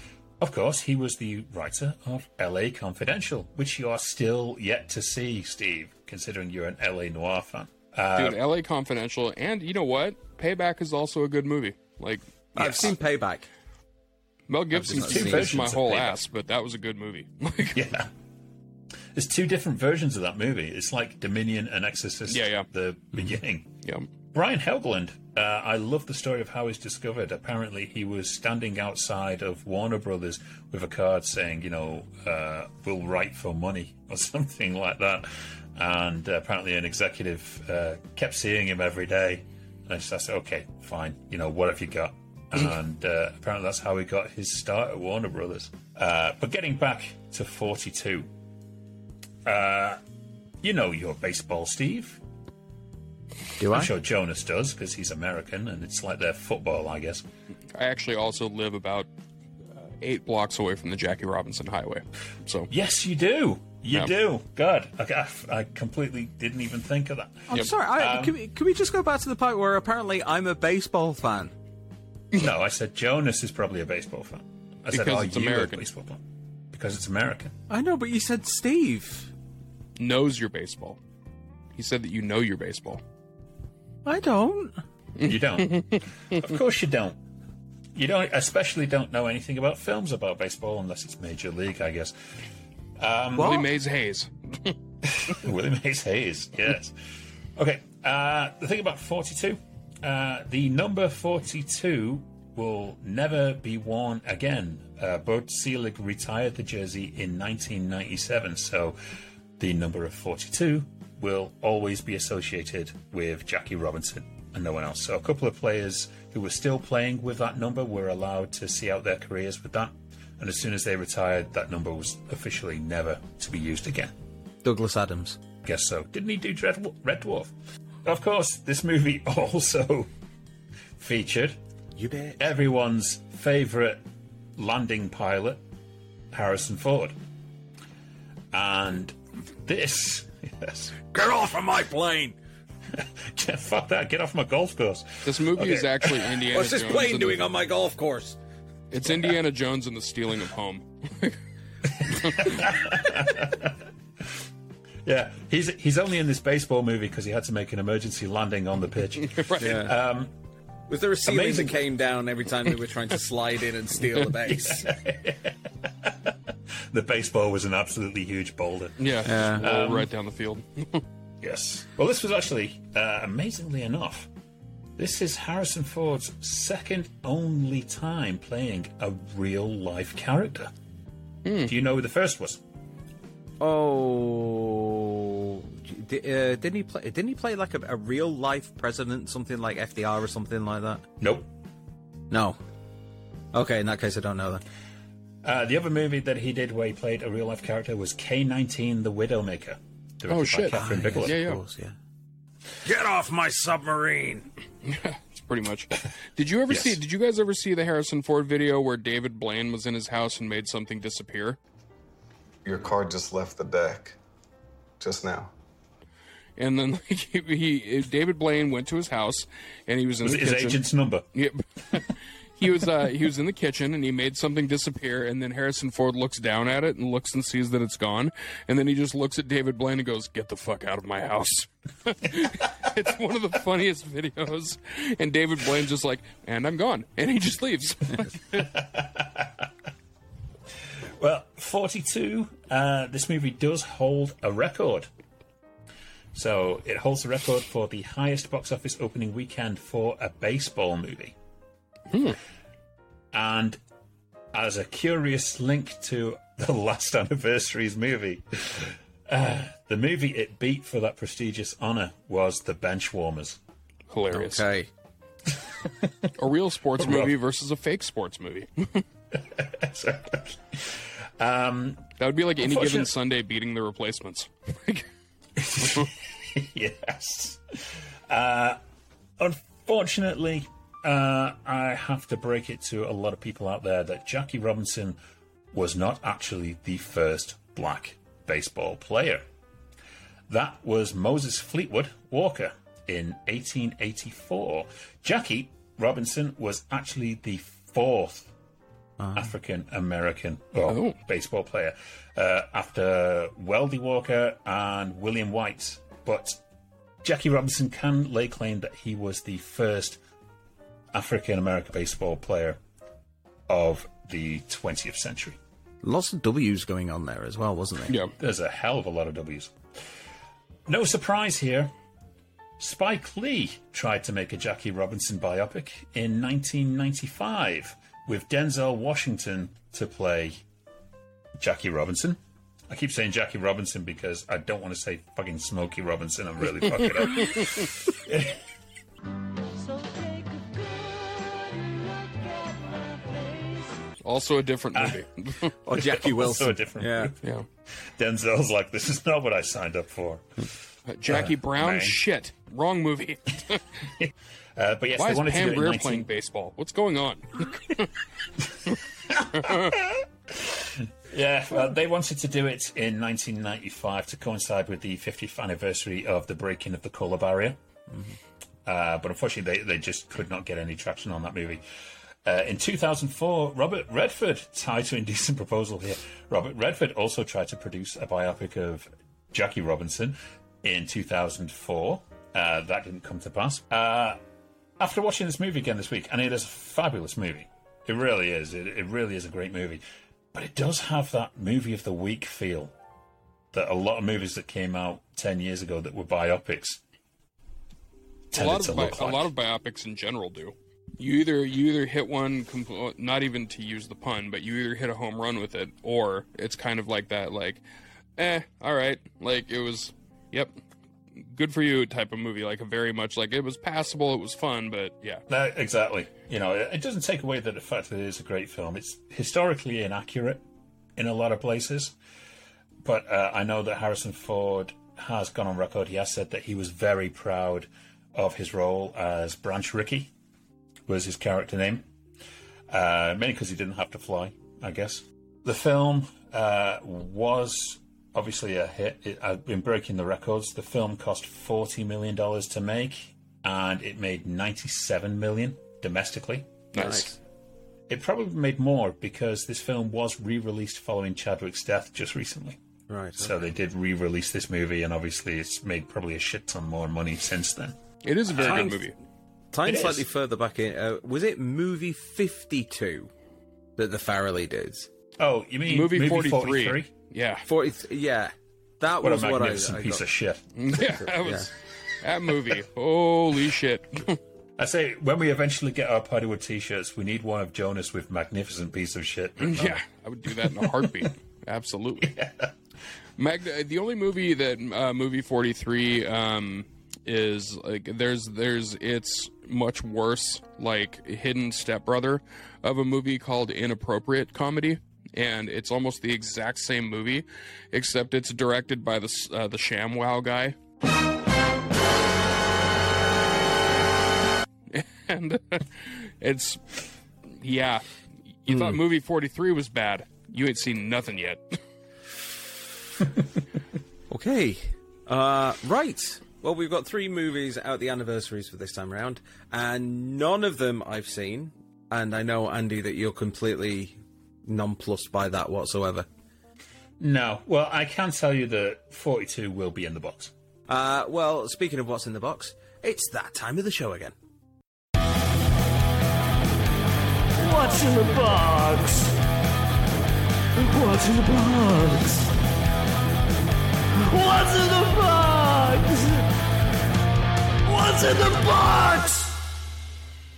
of course, he was the writer of L.A. Confidential, which you are still yet to see, Steve, considering you're an L.A. Noir fan. Dude, L.A. Confidential, and you know what? Payback is also a good movie. Like I've seen Payback. Mel Gibson saved my whole ass, but that was a good movie. Yeah. There's two different versions of that movie. It's like Dominion and Exorcist at the beginning. Yeah. Brian Helgeland, I love the story of how he's discovered. Apparently he was standing outside of Warner Brothers with a card saying, you know, we'll write for money or something like that. And apparently an executive kept seeing him every day. And I said, okay, fine. You know, what have you got? And apparently that's how he got his start at Warner Brothers. But getting back to 42, you know your baseball, Steve. Do I? I'm sure Jonas does, because he's American, and it's like their football, I guess. I actually also live about 8 blocks away from the Jackie Robinson Highway. So yes, you do. You do. God, I completely didn't even think of that. I'm sorry. Can we just go back to the point where apparently I'm a baseball fan? No, I said Jonas is probably a baseball fan. I said, are you a baseball fan? Because it's American. I know, but you said Steve knows your baseball. He said that you know your baseball. I don't. You don't. Of course you don't. You don't, especially don't know anything about films about baseball unless it's Major League, I guess. Willie Mays Hayes. Willie Mays Hayes, yes. Okay, the thing about 42, the number 42 will never be worn again. Bud Selig retired the jersey in 1997, so the number of 42 will always be associated with Jackie Robinson and no one else. So a couple of players who were still playing with that number were allowed to see out their careers with that. And as soon as they retired, that number was officially never to be used again. Douglas Adams. Guess so. Didn't he do Red Dwarf? Of course, this movie also featured everyone's favourite landing pilot, Harrison Ford. And this... Yes. Get off of my plane! Fuck that, get off my golf course. This movie is actually Indiana Jones. What's this plane doing on my golf course? It's Indiana Jones and the Stealing of Home. Yeah, he's only in this baseball movie because he had to make an emergency landing on the pitch. Right. Yeah. Was there a ceiling that came down every time they were trying to slide in and steal the base? Yeah. The baseball was an absolutely huge boulder. Yeah, right down the field. Yes. Well, this was actually, amazingly enough, this is Harrison Ford's second only time playing a real-life character. Mm. Do you know who the first was? Oh, didn't he play like a real-life president, something like FDR or something like that? Nope. No. Okay, in that case, I don't know that. The other movie that he did where he played a real-life character was K-19, The Widowmaker. Oh, shit. Catherine Bigelow. Yeah, yeah. Of course, yeah. Get off my submarine! It's pretty much. Did you guys ever see the Harrison Ford video where David Blaine was in his house and made something disappear? Your car just left the deck. Just now. And then David Blaine went to his house, and he was in the kitchen. His agent's number. Yep. He was in the kitchen, and he made something disappear, and then Harrison Ford looks down at it and looks and sees that it's gone, and then he just looks at David Blaine and goes, "Get the fuck out of my house." It's one of the funniest videos, and David Blaine's just like, "And I'm gone," and he just leaves. Well, 42, this movie does hold a record. So it holds the record for the highest box office opening weekend for a baseball movie. Hmm. And as a curious link to the last anniversary's movie, the movie it beat for that prestigious honor was The Benchwarmers. Hilarious. Okay. A real sports movie versus a fake sports movie. That would be like Any Given Sunday beating The Replacements. Yes. Unfortunately, I have to break it to a lot of people out there that Jackie Robinson was not actually the first black baseball player. That was Moses Fleetwood Walker in 1884. Jackie Robinson was actually the fourth African-American baseball player after Weldy Walker and William White. But Jackie Robinson can lay claim that he was the first African-American baseball player of the 20th century. Lots of W's going on there as well, wasn't there? Yeah. There's a hell of a lot of W's. No surprise here. Spike Lee tried to make a Jackie Robinson biopic in 1995 with Denzel Washington to play Jackie Robinson. I keep saying Jackie Robinson because I don't want to say fucking Smokey Robinson. I'm really fucking up. Also a different movie. Or Jackie Wilson. Also a different movie. Yeah. Denzel's like, this is not what I signed up for. Jackie Brown? Man. Shit. Wrong movie. But yes, why they wanted is Pam to do it Grier in playing baseball? What's going on? Yeah, well, they wanted to do it in 1995 to coincide with the 50th anniversary of the breaking of the color barrier. Mm-hmm. But unfortunately, they just could not get any traction on that movie. In 2004, Robert Redford, tied to Indecent Proposal here, Robert Redford also tried to produce a biopic of Jackie Robinson in 2004. That didn't come to pass. After watching this movie again this week, and it is a fabulous movie. It really is. It really is a great movie. But it does have that movie of the week feel that a lot of movies that came out 10 years ago that were biopics a lot of biopics in general do. You either hit one, not even to use the pun, but you either hit a home run with it, or it's kind of like that, like, all right, like it was, yep, good for you type of movie, like a very much like it was passable, it was fun, but yeah. No, exactly. You know, it doesn't take away the fact that it is a great film. It's historically inaccurate in a lot of places, but I know that Harrison Ford has gone on record. He has said that he was very proud of his role as Branch Rickey. Was his character name, mainly because he didn't have to fly, I guess. The film was obviously a hit. I've been breaking the records. The film cost $40 million to make, and it made $97 million domestically. Nice. It probably made more because this film was re-released following Chadwick's death just recently. Right. So okay. They did re-release this movie, and obviously it's made probably a shit ton more money since then. It is a very good movie. Time it slightly is. Further back in, was it movie 52 that the Farrelly did? Oh, you mean movie 43? Yeah. 43, yeah. That what was what I got. What a magnificent piece of shit. Yeah, that was that movie. Holy shit. I say, when we eventually get our Poddywood t-shirts, we need one of Jonas with magnificent piece of shit. Yeah, I would do that in a heartbeat. Absolutely. Yeah. The only movie that movie 43... is like there's it's much worse, like hidden stepbrother of a movie called Inappropriate Comedy, and it's almost the exact same movie except it's directed by the ShamWow guy. And it's thought movie 43 was bad. You ain't seen nothing yet. Okay. Right. Well, we've got three movies out the anniversaries for this time around, and none of them I've seen. And I know, Andy, that you're completely nonplussed by that whatsoever. No. Well, I can tell you that 42 will be in the box. Well, speaking of what's in the box, it's that time of the show again. What's in the box? What's in the box? What's in the box? What's in the box?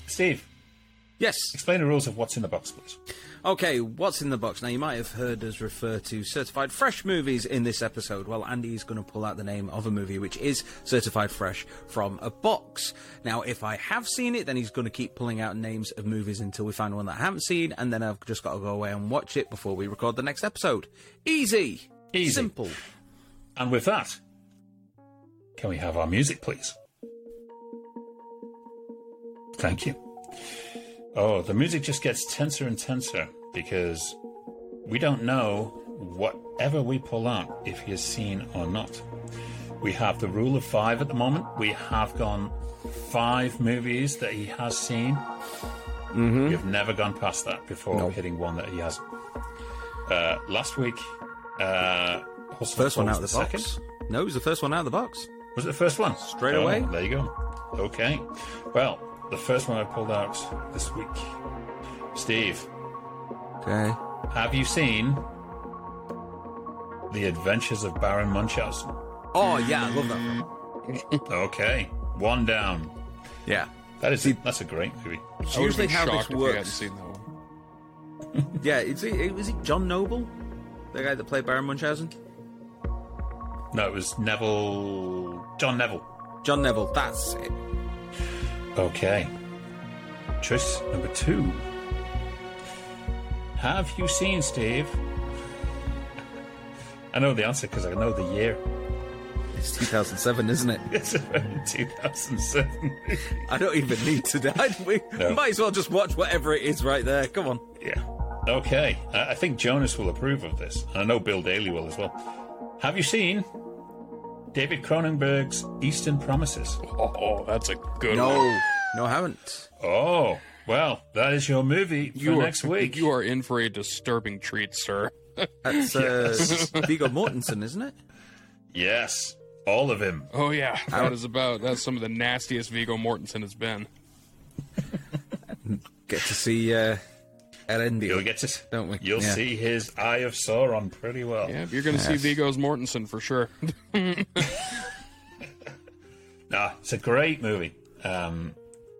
Steve. Yes. Explain the rules of what's in the box, please. Okay, what's in the box? Now, you might have heard us refer to certified fresh movies in this episode. Well, Andy's going to pull out the name of a movie which is certified fresh from a box. Now, if I have seen it, then he's going to keep pulling out names of movies until we find one that I haven't seen, and then I've just got to go away and watch it before we record the next episode. Easy. Simple. And with that, can we have our music, please? Thank you. Oh, the music just gets tenser and tenser because we don't know whatever we pull out if he is seen or not. We have the rule of five at the moment. We have gone five movies that he has seen. Mm-hmm. We've never gone past that before hitting one that he hasn't. Last week, first one out of the box. No, it was the first one out of the box. Was it the first one? Straight away. There you go. Okay. Well, the first one I pulled out this week. Steve. Okay. Have you seen The Adventures of Baron Munchausen? Oh, yeah, I love that one. Okay. One down. Yeah. That's a great movie. It's usually how this works. Seen that one. Yeah, is it John Noble? The guy that played Baron Munchausen? No, it was Neville. John Neville. John Neville, that's it. Okay. Choice number 2. Have you seen, Steve? I know the answer because I know the year. It's 2007, isn't it? It's around 2007. I don't even need to die. We might as well just watch whatever it is right there. Come on. Yeah. Okay. I think Jonas will approve of this. And I know Bill Daly will as well. Have you seen David Cronenberg's Eastern Promises? Oh, that's a good one. No, I haven't. Oh, well, that is your movie for next week. You are in for a disturbing treat, sir. That's Viggo Mortensen, isn't it? Yes, all of him. Oh, yeah. That's some of the nastiest Viggo Mortensen has been. Get to see Elendil. You'll get to, don't we? You'll see his Eye of Sauron pretty well. Yeah, you're going to see Viggo's Mortensen for sure. Nah, it's a great movie.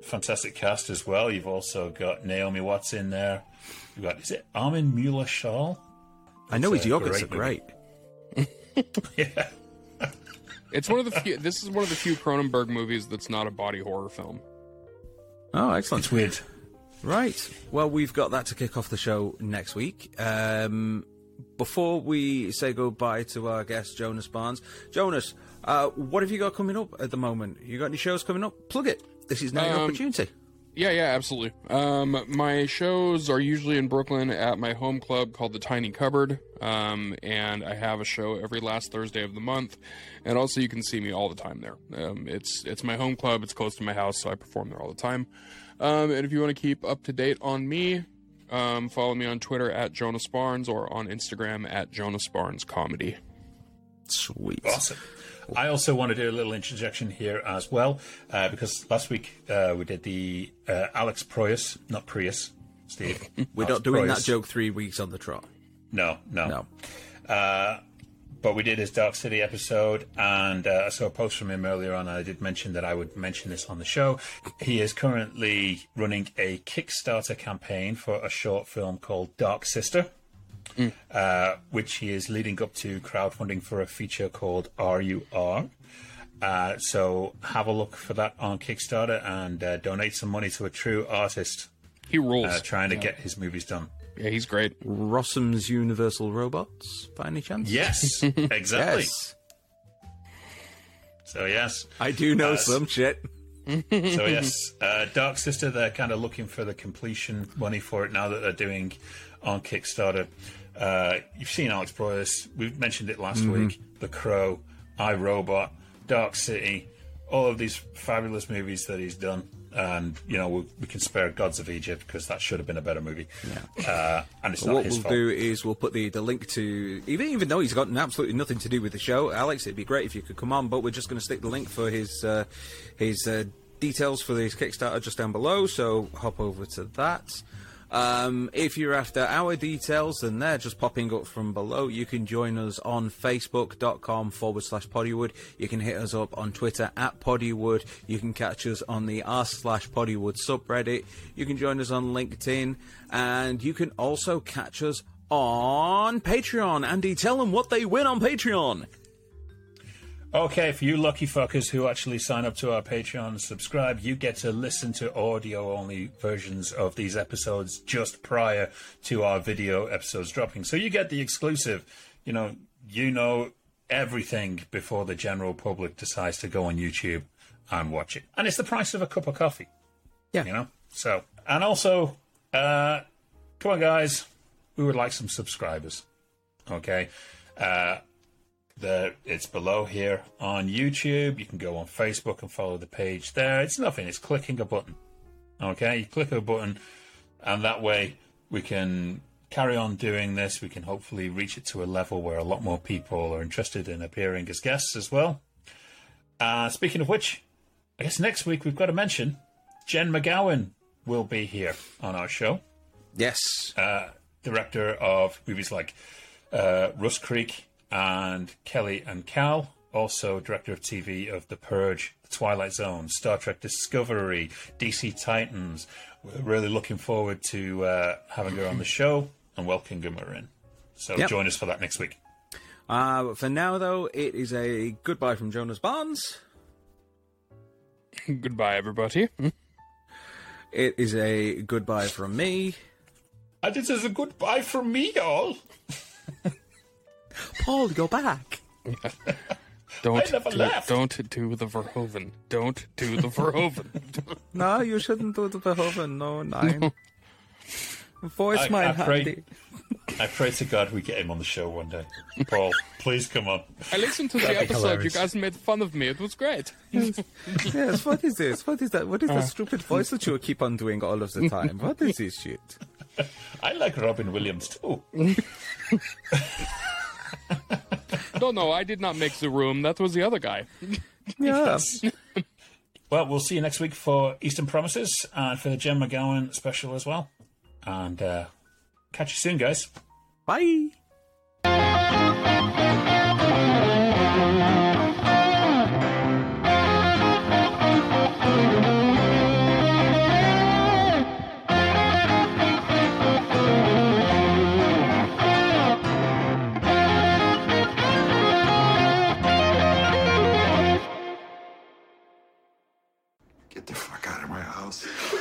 Fantastic cast as well. You've also got Naomi Watts in there. You've got, is it Armin Mueller-Schall? I know his yogurts are great. Yeah. It's one of the few. This is one of the few Cronenberg movies that's not a body horror film. Oh, excellent. It's weird. Right. Well, we've got that to kick off the show next week. Before we say goodbye to our guest, Jonas Barnes. Jonas, what have you got coming up at the moment? You got any shows coming up? Plug it. This is now your opportunity. Yeah, absolutely. My shows are usually in Brooklyn at my home club called The Tiny Cupboard, and I have a show every last Thursday of the month, and also you can see me all the time there. It's my home club. It's close to my house, so I perform there all the time. And if you want to keep up to date on me, follow me on Twitter at Jonas Barnes or on Instagram at Jonas Barnes Comedy. Sweet. Awesome. I also want to do a little interjection here as well, because last week we did the Alex Proyas, not Prius, Steve. We're not doing that joke 3 weeks on the trot. No. But we did his Dark City episode, and I saw a post from him earlier on. I did mention that I would mention this on the show. He is currently running a Kickstarter campaign for a short film called Dark Sister. Which he is leading up to crowdfunding for a feature called RUR. So have a look for that on Kickstarter and donate some money to a true artist. He rules. Trying to get his movies done. Yeah, he's great. Rossum's Universal Robots, by any chance? Yes, exactly. Yes. So, yes. I do know some shit. So, yes. Dark Sister, they're kind of looking for the completion money for it now that they're doing on Kickstarter. You've seen Alex Proyas. We've mentioned it last week. The Crow, iRobot, Dark City, all of these fabulous movies that he's done. And, you know, we can spare Gods of Egypt because that should have been a better movie. Yeah. And it's not his fault. What we'll do is we'll put the link to... Even though he's got absolutely nothing to do with the show, Alex, it'd be great if you could come on, but we're just going to stick the link for his details for his Kickstarter just down below, so hop over to that. If you're after our details, and they're just popping up from below, you can join us on facebook.com/Poddywood. You can hit us up on Twitter at Poddywood. You can catch us on the r/Poddywood subreddit. You can join us on LinkedIn, and you can also catch us on Patreon. Andy, tell them what they win on Patreon. Okay, for you lucky fuckers who actually sign up to our Patreon and subscribe, you get to listen to audio-only versions of these episodes just prior to our video episodes dropping. So you get the exclusive, you know everything before the general public decides to go on YouTube and watch it. And it's the price of a cup of coffee. Yeah. So, and also, come on guys, we would like some subscribers. Okay. It's below here on YouTube. You can go on Facebook and follow the page there. It's nothing. It's clicking a button. Okay? You click a button, and that way we can carry on doing this. We can hopefully reach it to a level where a lot more people are interested in appearing as guests as well. Speaking of which, I guess next week we've got to mention Jen McGowan will be here on our show. Yes. Director of movies like Rust Creek, and Kelly and Cal, also director of TV of The Purge, The Twilight Zone, Star Trek Discovery, DC Titans. We're really looking forward to having her on the show and welcoming her in. So join us for that next week. But for now, though, it is a goodbye from Jonas Barnes. Goodbye, everybody. It is a goodbye from me. And it is a goodbye from me, y'all. Paul, go back. Don't do the Verhoeven. Don't do the Verhoeven. No, you shouldn't do the Verhoeven. No, nein. No. Voice mine, handy. I pray to God we get him on the show one day. Paul, please come on. I listened to the episode. Hilarious. You guys made fun of me. It was great. Yes, what is this? What is that? What is that stupid voice that you keep on doing all of the time? What is this shit? I like Robin Williams too. No, I did not make the room. That was the other guy. Yes. Well, we'll see you next week for Eastern Promises and for the Jen McGowan special as well. And catch you soon, guys. Bye. Get the fuck out of my house.